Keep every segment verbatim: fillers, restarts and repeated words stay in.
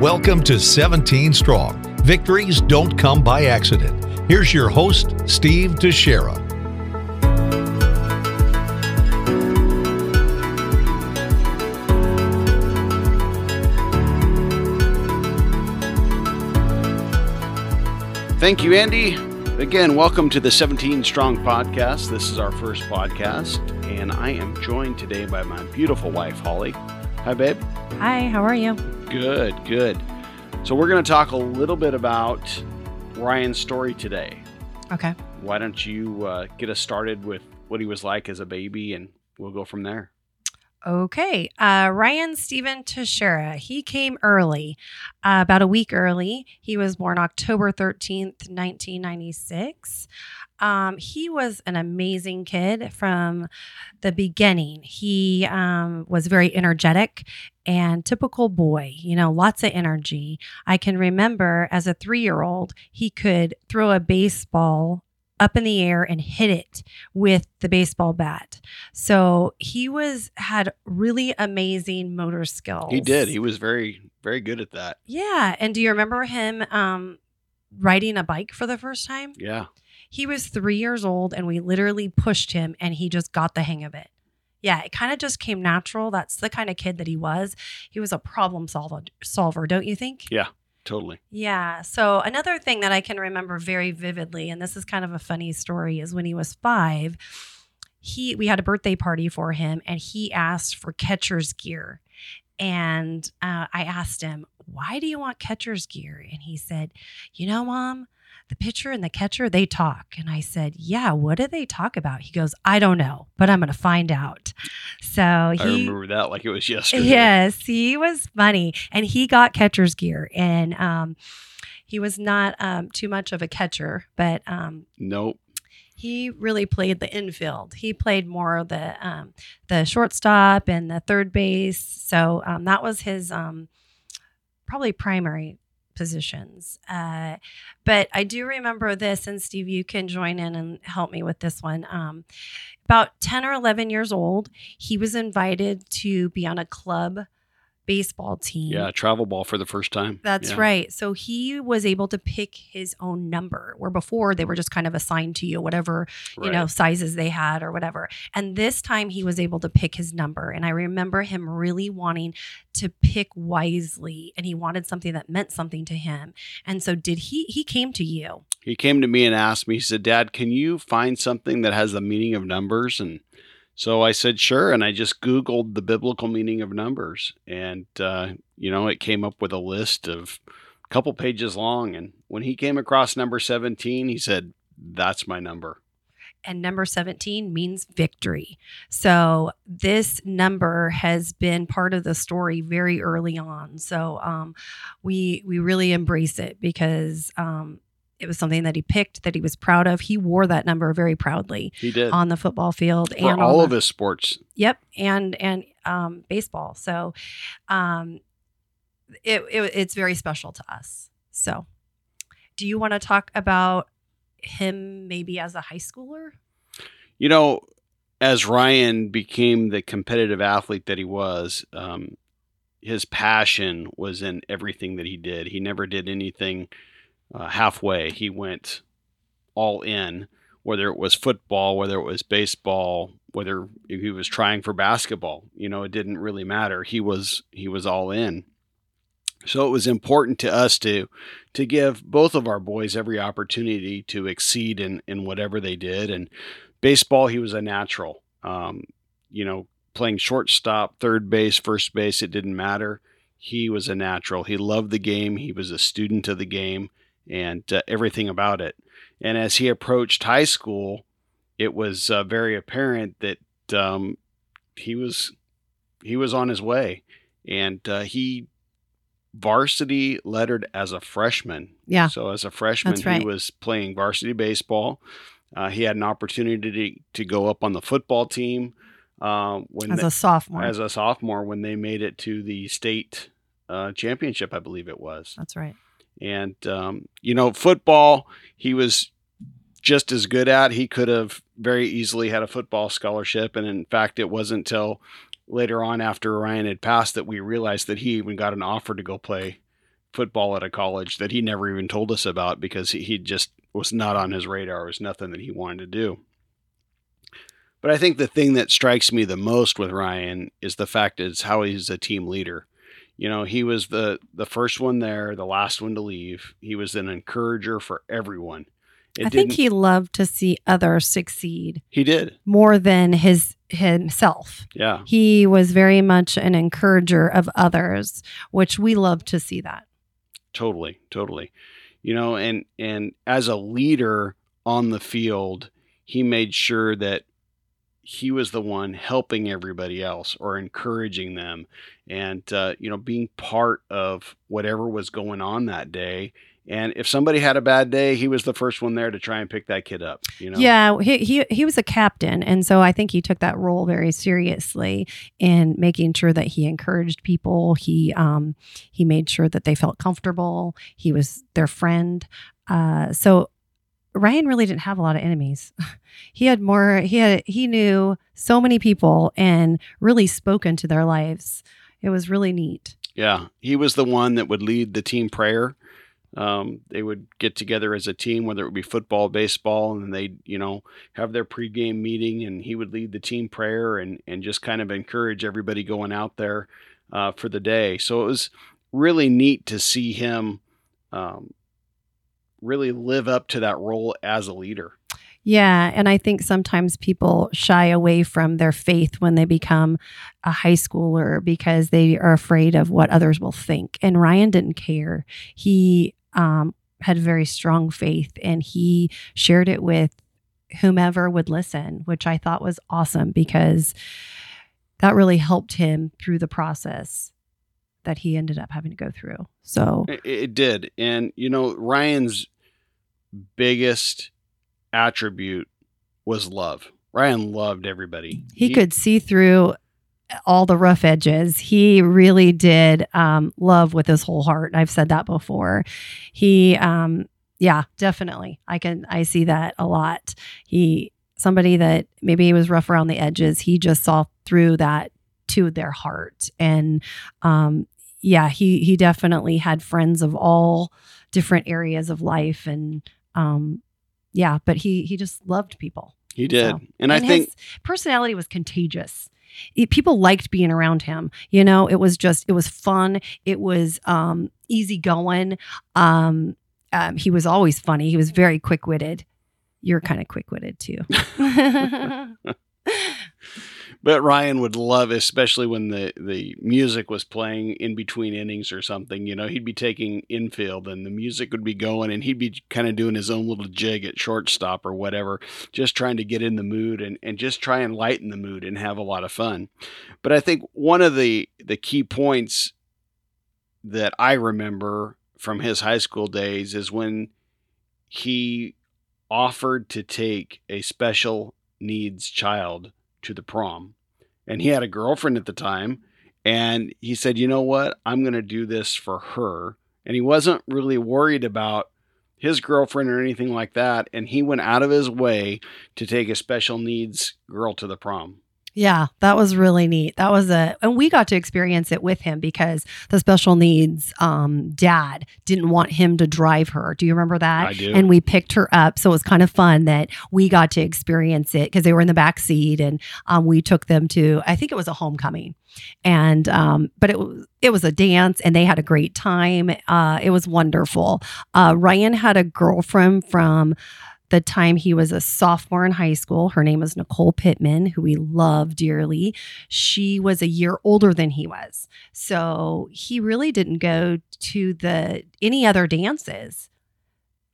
Welcome to seventeen Strong. Victories don't come by accident. Here's your host, Steve Teixeira. Thank you, Andy. Again, welcome to the seventeen Strong podcast. This is our first podcast, and I am joined today by my beautiful wife, Holly. Hi, babe. Hi, how are you? Good, good. So we're going to talk a little bit about Ryan's story today. Okay. Why don't you uh, get us started with what he was like as a baby, and we'll go from there. Okay. Uh, Ryan Stephen Teixeira. He came early, uh, about a week early. He was born October thirteenth, nineteen ninety-six. Um, he was an amazing kid from the beginning. He um, was very energetic and typical boy, you know, lots of energy. I can remember as a three-year-old, he could throw a baseball up in the air and hit it with the baseball bat. So he was had really amazing motor skills. He did. He was very, very good at that. Yeah. And do you remember him um, riding a bike for the first time? Yeah. He was three years old and we literally pushed him and he just got the hang of it. Yeah, it kind of just came natural. That's the kind of kid that he was. He was a problem solver, solver, don't you think? Yeah. Totally. Yeah. So another thing that I can remember very vividly, and this is kind of a funny story, is when he was five, he we had a birthday party for him, and he asked for catcher's gear. And uh, I asked him, "Why do you want catcher's gear?" And he said, "You know, Mom, the pitcher and the catcher, they talk." And I said, "Yeah, what do they talk about?" He goes, "I don't know, but I'm going to find out." So he, I remember that like it was yesterday. Yes, he was funny. And he got catcher's gear. And um, he was not um, too much of a catcher, but um, nope. He really played the infield. He played more of the, um, the shortstop and the third base. So um, that was his um, probably primary positions. Uh, but I do remember this, and Steve, you can join in and help me with this one. Um, about ten or eleven years old, he was invited to be on a club baseball team. Yeah, travel ball for the first time. That's yeah. right. So he was able to pick his own number, where before they were just kind of assigned to you, whatever, right. you know, sizes they had or whatever. And this time he was able to pick his number. And I remember him really wanting to pick wisely, and he wanted something that meant something to him. And so did he, he came to you. He came to me and asked me, he said, "Dad, can you find something that has the meaning of numbers?" And so I said, "Sure." And I just Googled the biblical meaning of numbers. And, uh, you know, it came up with a list of a couple pages long. And when he came across number seventeen, he said, "That's my number." And number seventeen means victory. So this number has been part of the story very early on. So um, we we really embrace it because um it was something that he picked, that he was proud of. He wore that number very proudly. He did. On the football field. For and all the, of his sports. Yep. And and um, baseball. So um, it, it it's very special to us. So do you want to talk about him maybe as a high schooler? You know, as Ryan became the competitive athlete that he was, um, his passion was in everything that he did. He never did anything Uh, halfway. He went all in, whether it was football, whether it was baseball, whether he was trying for basketball, you know, it didn't really matter. He was, he was all in. So it was important to us to, to give both of our boys every opportunity to exceed in, in whatever they did. And baseball, he was a natural, um, you know, playing shortstop, third base, first base, it didn't matter. He was a natural. He loved the game. He was a student of the game and uh, everything about it. And as he approached high school, it was uh, very apparent that um, he was he was on his way. And uh, he varsity lettered as a freshman. Yeah. So as a freshman, that's right. He was playing varsity baseball. Uh, he had an opportunity to, to go up on the football team uh, when as they, a sophomore. As a sophomore, when they made it to the state uh, championship, I believe it was. That's right. And, um, you know, football, he was just as good at. He could have very easily had a football scholarship. And in fact, it wasn't until later on after Ryan had passed that we realized that he even got an offer to go play football at a college that he never even told us about because he, he just was not on his radar. It was nothing that he wanted to do. But I think the thing that strikes me the most with Ryan is the fact is how he's a team leader. You know, he was the, the first one there, the last one to leave. He was an encourager for everyone. It I think he loved to see others succeed. He did. More than his himself. Yeah. He was very much an encourager of others, which we love to see that. Totally, totally. You know, and, and as a leader on the field, he made sure that he was the one helping everybody else or encouraging them and, uh, you know, being part of whatever was going on that day. And if somebody had a bad day, he was the first one there to try and pick that kid up, you know? Yeah, he, he, he was a captain. And so I think he took that role very seriously in making sure that he encouraged people. He, um, he made sure that they felt comfortable. He was their friend. Uh, so Ryan really didn't have a lot of enemies. He had more, he had, he knew so many people and really spoke into their lives. It was really neat. Yeah. He was the one that would lead the team prayer. Um, they would get together as a team, whether it would be football, baseball, and they'd, you know, have their pregame meeting, and he would lead the team prayer and, and just kind of encourage everybody going out there, uh, for the day. So it was really neat to see him, um, really live up to that role as a leader. Yeah. And I think sometimes people shy away from their faith when they become a high schooler because they are afraid of what others will think. And Ryan didn't care. He um, had very strong faith, and he shared it with whomever would listen, which I thought was awesome because that really helped him through the process that he ended up having to go through. So it, it did. And, you know, Ryan's biggest attribute was love. Ryan loved everybody. He, he could see through all the rough edges. He really did um, love with his whole heart. I've said that before. He, um, yeah, definitely. I can, I see that a lot. He, somebody that maybe was rough around the edges, he just saw through that to their heart. And, um, yeah, he, he definitely had friends of all different areas of life. And, um, yeah, but he, he just loved people. He did. So, and, and I think his personality was contagious. It, people liked being around him. You know, it was just, it was fun. It was, um, easygoing. Um, um, he was always funny. He was very quick witted. You're kind of quick witted too. But Ryan would love, especially when the, the music was playing in between innings or something, you know, he'd be taking infield and the music would be going and he'd be kind of doing his own little jig at shortstop or whatever, just trying to get in the mood and, and just try and lighten the mood and have a lot of fun. But I think one of the, the key points that I remember from his high school days is when he offered to take a special needs child to the prom, and he had a girlfriend at the time, and he said, you know what, I'm going to do this for her. And he wasn't really worried about his girlfriend or anything like that. And he went out of his way to take a special needs girl to the prom. Yeah, that was really neat. That was a, and we got to experience it with him because the special needs um, dad didn't want him to drive her. Do you remember that? I do. And we picked her up. So it was kind of fun that we got to experience it because they were in the back seat, and um, we took them to, I think it was a homecoming. And, um, but it was, it was a dance, and they had a great time. Uh, it was wonderful. Uh, Ryan had a girlfriend from the time he was a sophomore in high school. Her name was Nicole Pittman, who we love dearly. She was a year older than he was. So he really didn't go to the any other dances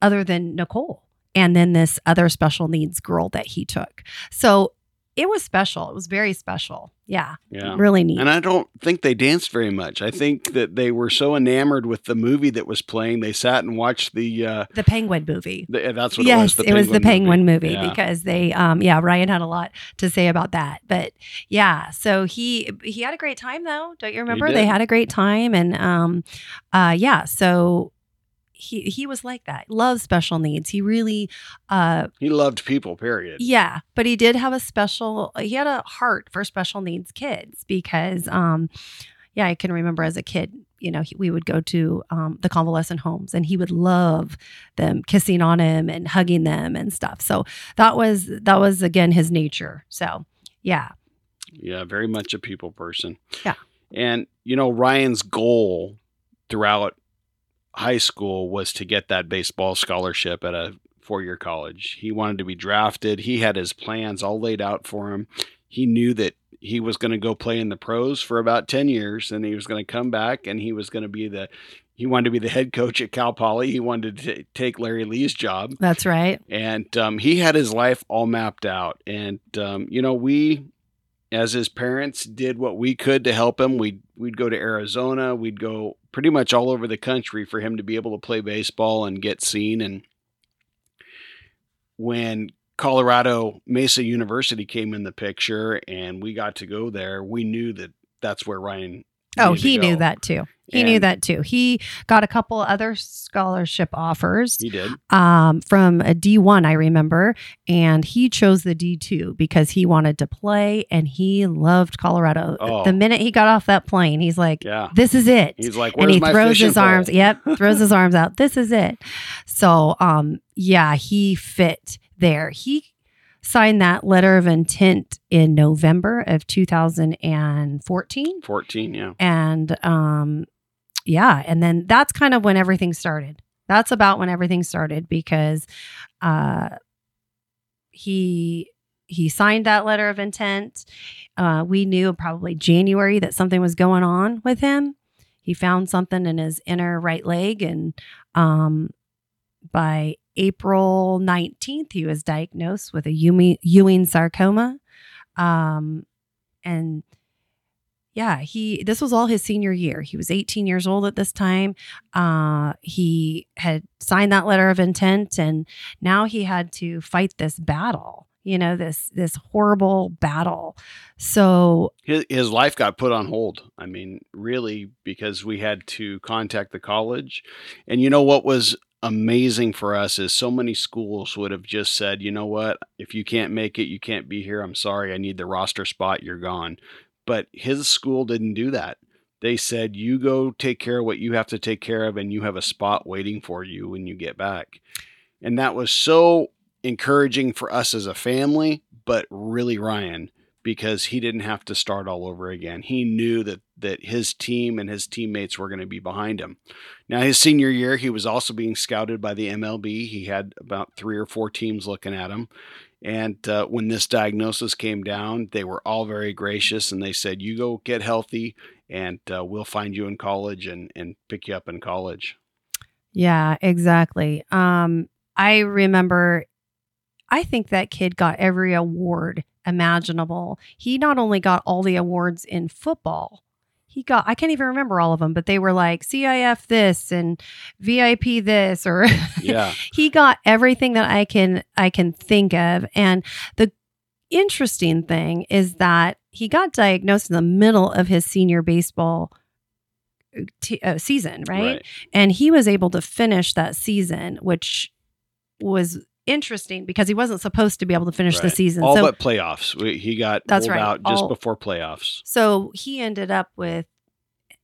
other than Nicole and then this other special needs girl that he took. So it was special. It was very special. Yeah, yeah. Really neat. And I don't think they danced very much. I think that they were so enamored with the movie that was playing. They sat and watched the... Uh, the Penguin movie. The, that's what yes, it was. Yes, it was the Penguin movie, movie yeah. Because they... Um, yeah, Ryan had a lot to say about that. But yeah, so he he had a great time though. Don't you remember? They had a great time. And um, uh, yeah, so... He he was like that. Loved special needs. He really... Uh, he loved people, period. Yeah. But he did have a special... He had a heart for special needs kids because, um, yeah, I can remember as a kid, you know, he, we would go to um, the convalescent homes, and he would love them kissing on him and hugging them and stuff. So that was, that was again, his nature. So yeah. Yeah. Very much a people person. Yeah. And, you know, Ryan's goal throughout high school was to get that baseball scholarship at a four-year college. He wanted to be drafted. He had his plans all laid out for him. He knew that he was going to go play in the pros for about ten years, and he was going to come back, and he was going to be the, he wanted to be the head coach at Cal Poly. He wanted to t- take Larry Lee's job. That's right. And um, he had his life all mapped out. And, um, you know, we, as his parents, did what we could to help him. We'd, we'd go to Arizona. We'd go pretty much all over the country for him to be able to play baseball and get seen. And when Colorado Mesa University came in the picture and we got to go there, we knew that that's where Ryan Oh, he knew that too. He and knew that too. He got a couple other scholarship offers. He did. Um, from a D one, I remember. And he chose the D two because he wanted to play, and he loved Colorado. Oh. The minute he got off that plane, he's like, yeah. This is it. He's like, where's my fishing pole? And he throws his arms. Yep. Throws his arms out. This is it. So, um, yeah, he fit there. He signed that letter of intent in November of two thousand fourteen. fourteen, yeah. And um, yeah, and then that's kind of when everything started. That's about when everything started because uh, he he signed that letter of intent. Uh, we knew probably January that something was going on with him. He found something in his inner right leg, and um, by April nineteenth, he was diagnosed with a Ewing sarcoma. Um, and yeah, he, this was all his senior year. He was eighteen years old at this time. Uh, he had signed that letter of intent, and now he had to fight this battle, you know, this, this horrible battle. So his, his life got put on hold. I mean, really, because we had to contact the college. And you know, what was amazing for us is so many schools would have just said, you know what, if you can't make it, you can't be here. I'm sorry. I need the roster spot. You're gone. But his school didn't do that. They said, you go take care of what you have to take care of, and you have a spot waiting for you when you get back. And that was so encouraging for us as a family, but really Ryan, because he didn't have to start all over again. He knew that that his team and his teammates were going to be behind him. Now, his senior year, he was also being scouted by the M L B. He had about three or four teams looking at him. And uh, when this diagnosis came down, they were all very gracious, and they said, you go get healthy, and uh, we'll find you in college and, and pick you up in college. Yeah, exactly. Um, I remember, I think that kid got every award imaginable. He not only got all the awards in football, he got, I can't even remember all of them, but they were like C I F this and V I P this, or yeah. He got everything that I can, I can think of. And the interesting thing is that he got diagnosed in the middle of his senior baseball t- uh, season, right? right? And he was able to finish that season, which was interesting because he wasn't supposed to be able to finish right. the season. All so, but playoffs. We, he got that's pulled right. out just all, before playoffs. So he ended up with,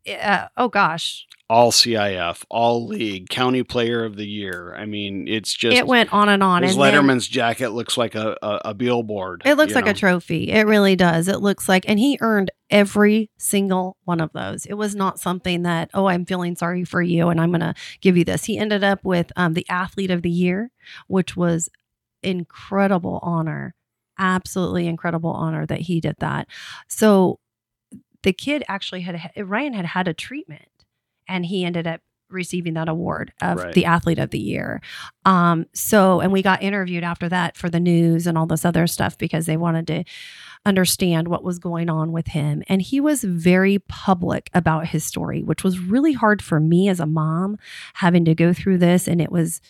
uh, oh gosh. All C I F, all league, county player of the year. I mean, it's just. It went on and on. His and Letterman's then, jacket looks like a, a, a billboard. It looks like know? a trophy. It really does. It looks like, and he earned every single one of those. It was not something that, oh, I'm feeling sorry for you and I'm going to give you this. He ended up with um, the athlete of the year, which was incredible honor, absolutely incredible honor that he did that. So the kid actually had, Ryan had had a treatment, and he ended up receiving that award of right. the athlete of the year. Um, so, and we got interviewed after that for the news and all this other stuff because they wanted to understand what was going on with him. And he was very public about his story, which was really hard for me as a mom having to go through this. And it was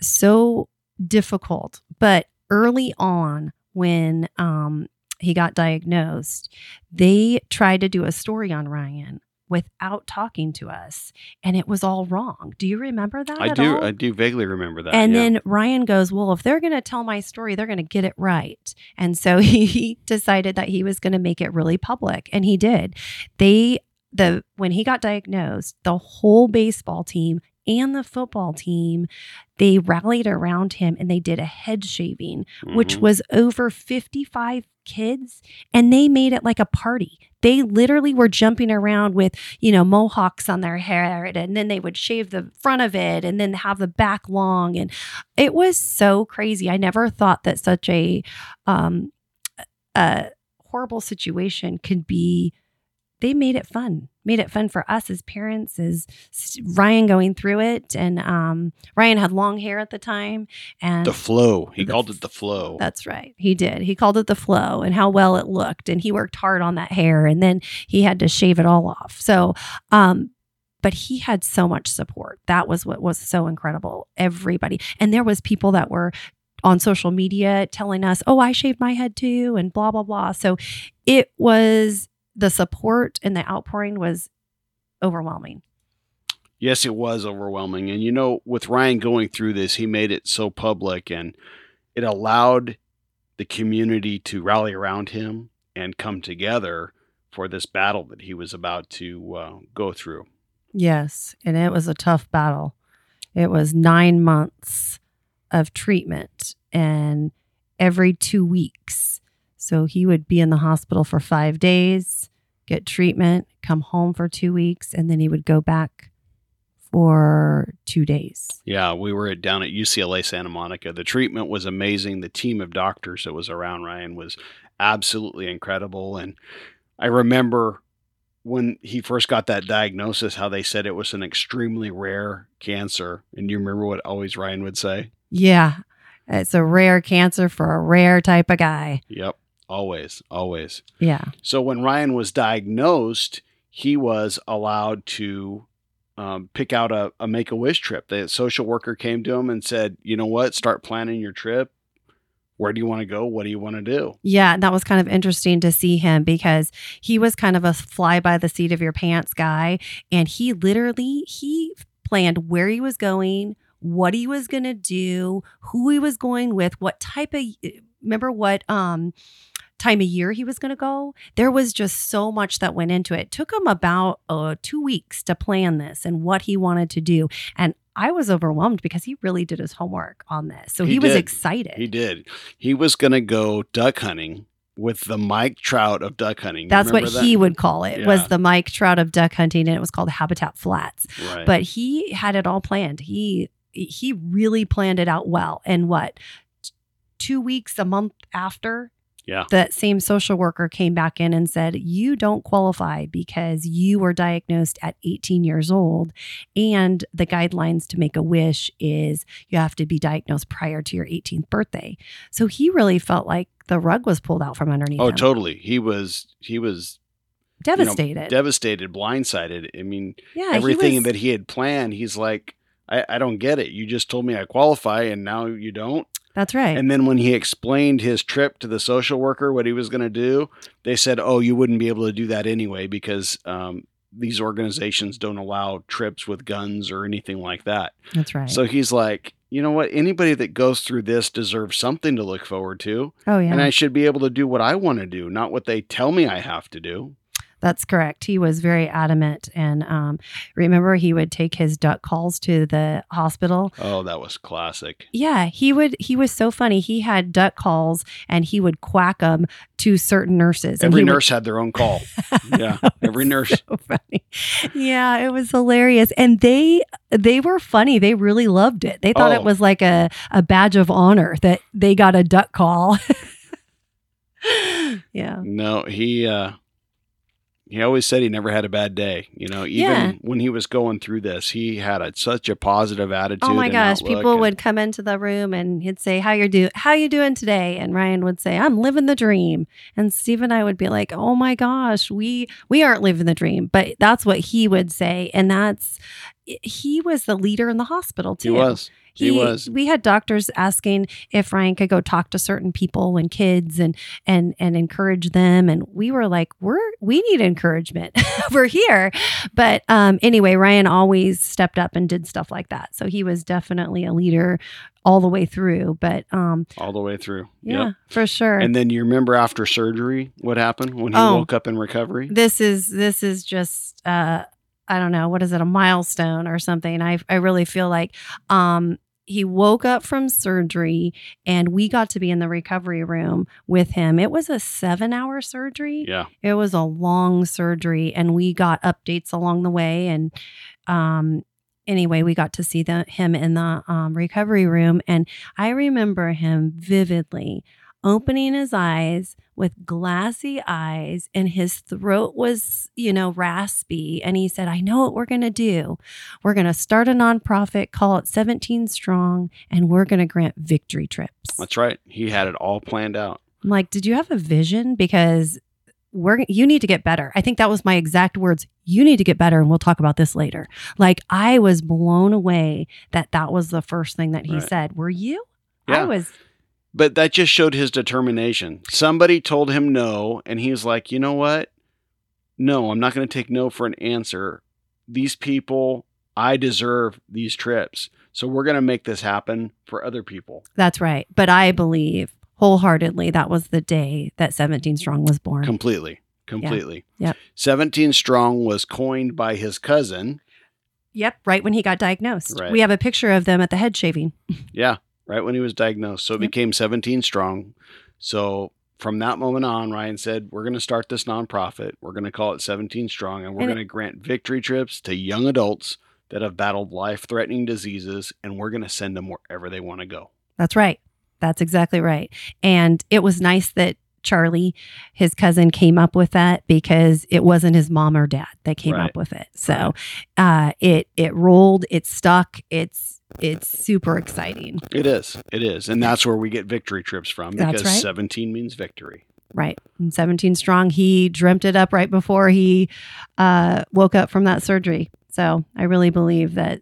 so difficult. But early on when um, he got diagnosed, they tried to do a story on Ryan without talking to us, and it was all wrong. Do you remember that? I do. All? I do vaguely remember that. And yeah. then Ryan goes, well, if they're going to tell my story, they're going to get it right. And so he decided that he was going to make it really public, and he did. They the when he got diagnosed, the whole baseball team and the football team, they rallied around him and they did a head shaving, mm-hmm. which was over fifty-five kids. And they made it like a party. They literally were jumping around with, you know, mohawks on their hair, and then they would shave the front of it and then have the back long. And it was so crazy. I never thought that such a, um, a horrible situation could be, they made it fun. Made it fun for us as parents, as Ryan going through it. And um, Ryan had long hair at the time. And the flow. He the, called it the flow. That's right. He did. He called it the flow and how well it looked. And he worked hard on that hair. And then he had to shave it all off. So, um, but he had so much support. That was what was so incredible. Everybody. And there was people that were on social media telling us, oh, I shaved my head too, and blah, blah, blah. So it was... the support and the outpouring was overwhelming. Yes, it was overwhelming. And, you know, with Ryan going through this, he made it so public, and it allowed the community to rally around him and come together for this battle that he was about to uh, go through. Yes. And it was a tough battle. It was nine months of treatment and every two weeks. So he would be in the hospital for five days, get treatment, come home for two weeks, and then he would go back for two days. Yeah, we were down at U C L A Santa Monica. The treatment was amazing. The team of doctors that was around Ryan was absolutely incredible. And I remember when he first got that diagnosis, how they said it was an extremely rare cancer. And you remember what always Ryan would say? Yeah, it's a rare cancer for a rare type of guy. Yep. Always, always. Yeah. So when Ryan was diagnosed, he was allowed to um, pick out a, a Make-A-Wish trip. The social worker came to him and said, you know what, start planning your trip. Where do you want to go? What do you want to do? Yeah, and that was kind of interesting to see him, because he was kind of a fly by the seat of your pants guy. And he literally, he planned where he was going, what he was going to do, who he was going with, what type of... Remember what um, time of year he was going to go? There was just so much that went into it. It took him about uh, two weeks to plan this and what he wanted to do. And I was overwhelmed because he really did his homework on this. So he, he was excited. He did. He was going to go duck hunting with the Mike Trout of duck hunting. You That's what that? he would call it, yeah. was the Mike Trout of duck hunting. And it was called Habitat Flats. Right. But he had it all planned. He He really planned it out well. And what? Two weeks, a month after, yeah. that same social worker came back in and said, you don't qualify because you were diagnosed at eighteen years old. And the guidelines to make a wish is you have to be diagnosed prior to your eighteenth birthday. So he really felt like the rug was pulled out from underneath oh, him. Oh, totally. He was, he was devastated, you know, devastated, blindsided. I mean, yeah, everything he was, that he had planned, he's like, I, I don't get it. You just told me I qualify and now you don't. That's right. And then when he explained his trip to the social worker, what he was going to do, they said, oh, you wouldn't be able to do that anyway, because um, these organizations don't allow trips with guns or anything like that. That's right. So he's like, you know what? Anybody that goes through this deserves something to look forward to. Oh, yeah. And I should be able to do what I want to do, not what they tell me I have to do. That's correct. He was very adamant. And um, remember, he would take his duck calls to the hospital. Oh, that was classic. Yeah, he would. He was so funny. He had duck calls and he would quack them to certain nurses. Every nurse would... had their own call. Yeah, every nurse. So funny. Yeah, it was hilarious. And they they were funny. They really loved it. They thought oh. it was like a, a badge of honor that they got a duck call. Yeah. No, he... Uh... He always said he never had a bad day. You know, even yeah. when he was going through this, he had a, such a positive attitude. Oh my gosh, people and, would come into the room and he'd say, "How you do? How you doing today?" And Ryan would say, "I'm living the dream." And Steve and I would be like, "Oh my gosh, we we aren't living the dream," but that's what he would say. And that's he was the leader in the hospital too. He was. He, he was. We had doctors asking if Ryan could go talk to certain people and kids and and and encourage them. And we were like, we're we need encouragement. We're here. But um, anyway, Ryan always stepped up and did stuff like that. So he was definitely a leader all the way through. But um, all the way through. Yeah, yep. For sure. And then you remember after surgery, what happened when he oh, woke up in recovery? This is this is just uh, I don't know, what is it, a milestone or something? I I really feel like um, he woke up from surgery and we got to be in the recovery room with him. It was a seven hour surgery. Yeah. It was a long surgery and we got updates along the way. And um, anyway, we got to see the, him in the um, recovery room. And I remember him vividly opening his eyes with glassy eyes, and his throat was, you know, raspy. And he said, I know what we're going to do. We're going to start a nonprofit, call it seventeen Strong, and we're going to grant victory trips. That's right. He had it all planned out. I'm like, did you have a vision? Because we're, you need to get better. I think that was my exact words. You need to get better. And we'll talk about this later. Like, I was blown away that that was the first thing that he right. said. Were you? Yeah. I was. But that just showed his determination. Somebody told him no, and he was like, you know what? No, I'm not going to take no for an answer. These people, I deserve these trips. So we're going to make this happen for other people. That's right. But I believe wholeheartedly that was the day that seventeen Strong was born. Completely. Completely. Yeah. Yep. seventeen Strong was coined by his cousin. Yep. Right when he got diagnosed. Right. We have a picture of them at the head shaving. Yeah. Right when he was diagnosed. So it yep. became seventeen Strong. So from that moment on, Ryan said, we're going to start this nonprofit. We're going to call it seventeen Strong. And we're going to grant victory trips to young adults that have battled life-threatening diseases. And we're going to send them wherever they want to go. That's right. That's exactly right. And it was nice that Charlie, his cousin, came up with that, because it wasn't his mom or dad that came right. up with it. So uh, it it rolled. It stuck. It's It's super exciting. It is. It is. And that's where we get victory trips from, because right. seventeen means victory. Right. And seventeen Strong, he dreamt it up right before he uh, woke up from that surgery. So I really believe that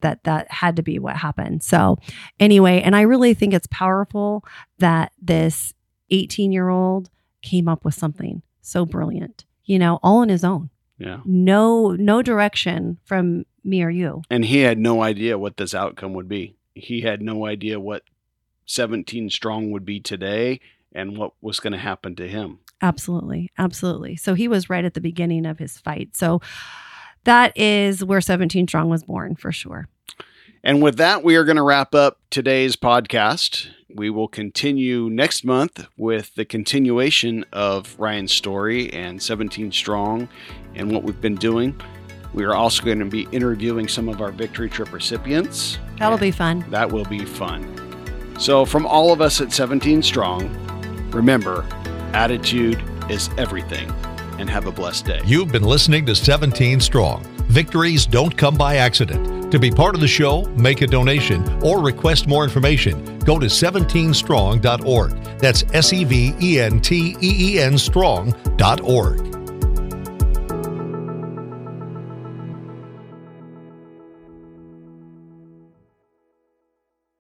that that had to be what happened. So anyway, and I really think it's powerful that this eighteen-year-old came up with something so brilliant, you know, all on his own. Yeah. No, no direction from me or you. And he had no idea what this outcome would be. He had no idea what seventeen Strong would be today and what was going to happen to him. Absolutely. Absolutely. So he was right at the beginning of his fight. So that is where seventeen Strong was born, for sure. And with that, we are going to wrap up today's podcast. We will continue next month with the continuation of Ryan's story and seventeen Strong and what we've been doing. We are also going to be interviewing some of our Victory Trip recipients. That'll be fun. That will be fun. So from all of us at seventeen Strong, remember, attitude is everything, and have a blessed day. You've been listening to seventeen Strong. Victories don't come by accident. To be part of the show, make a donation, or request more information, go to seventeen strong dot org. That's S E V E N T E E N strong dot org.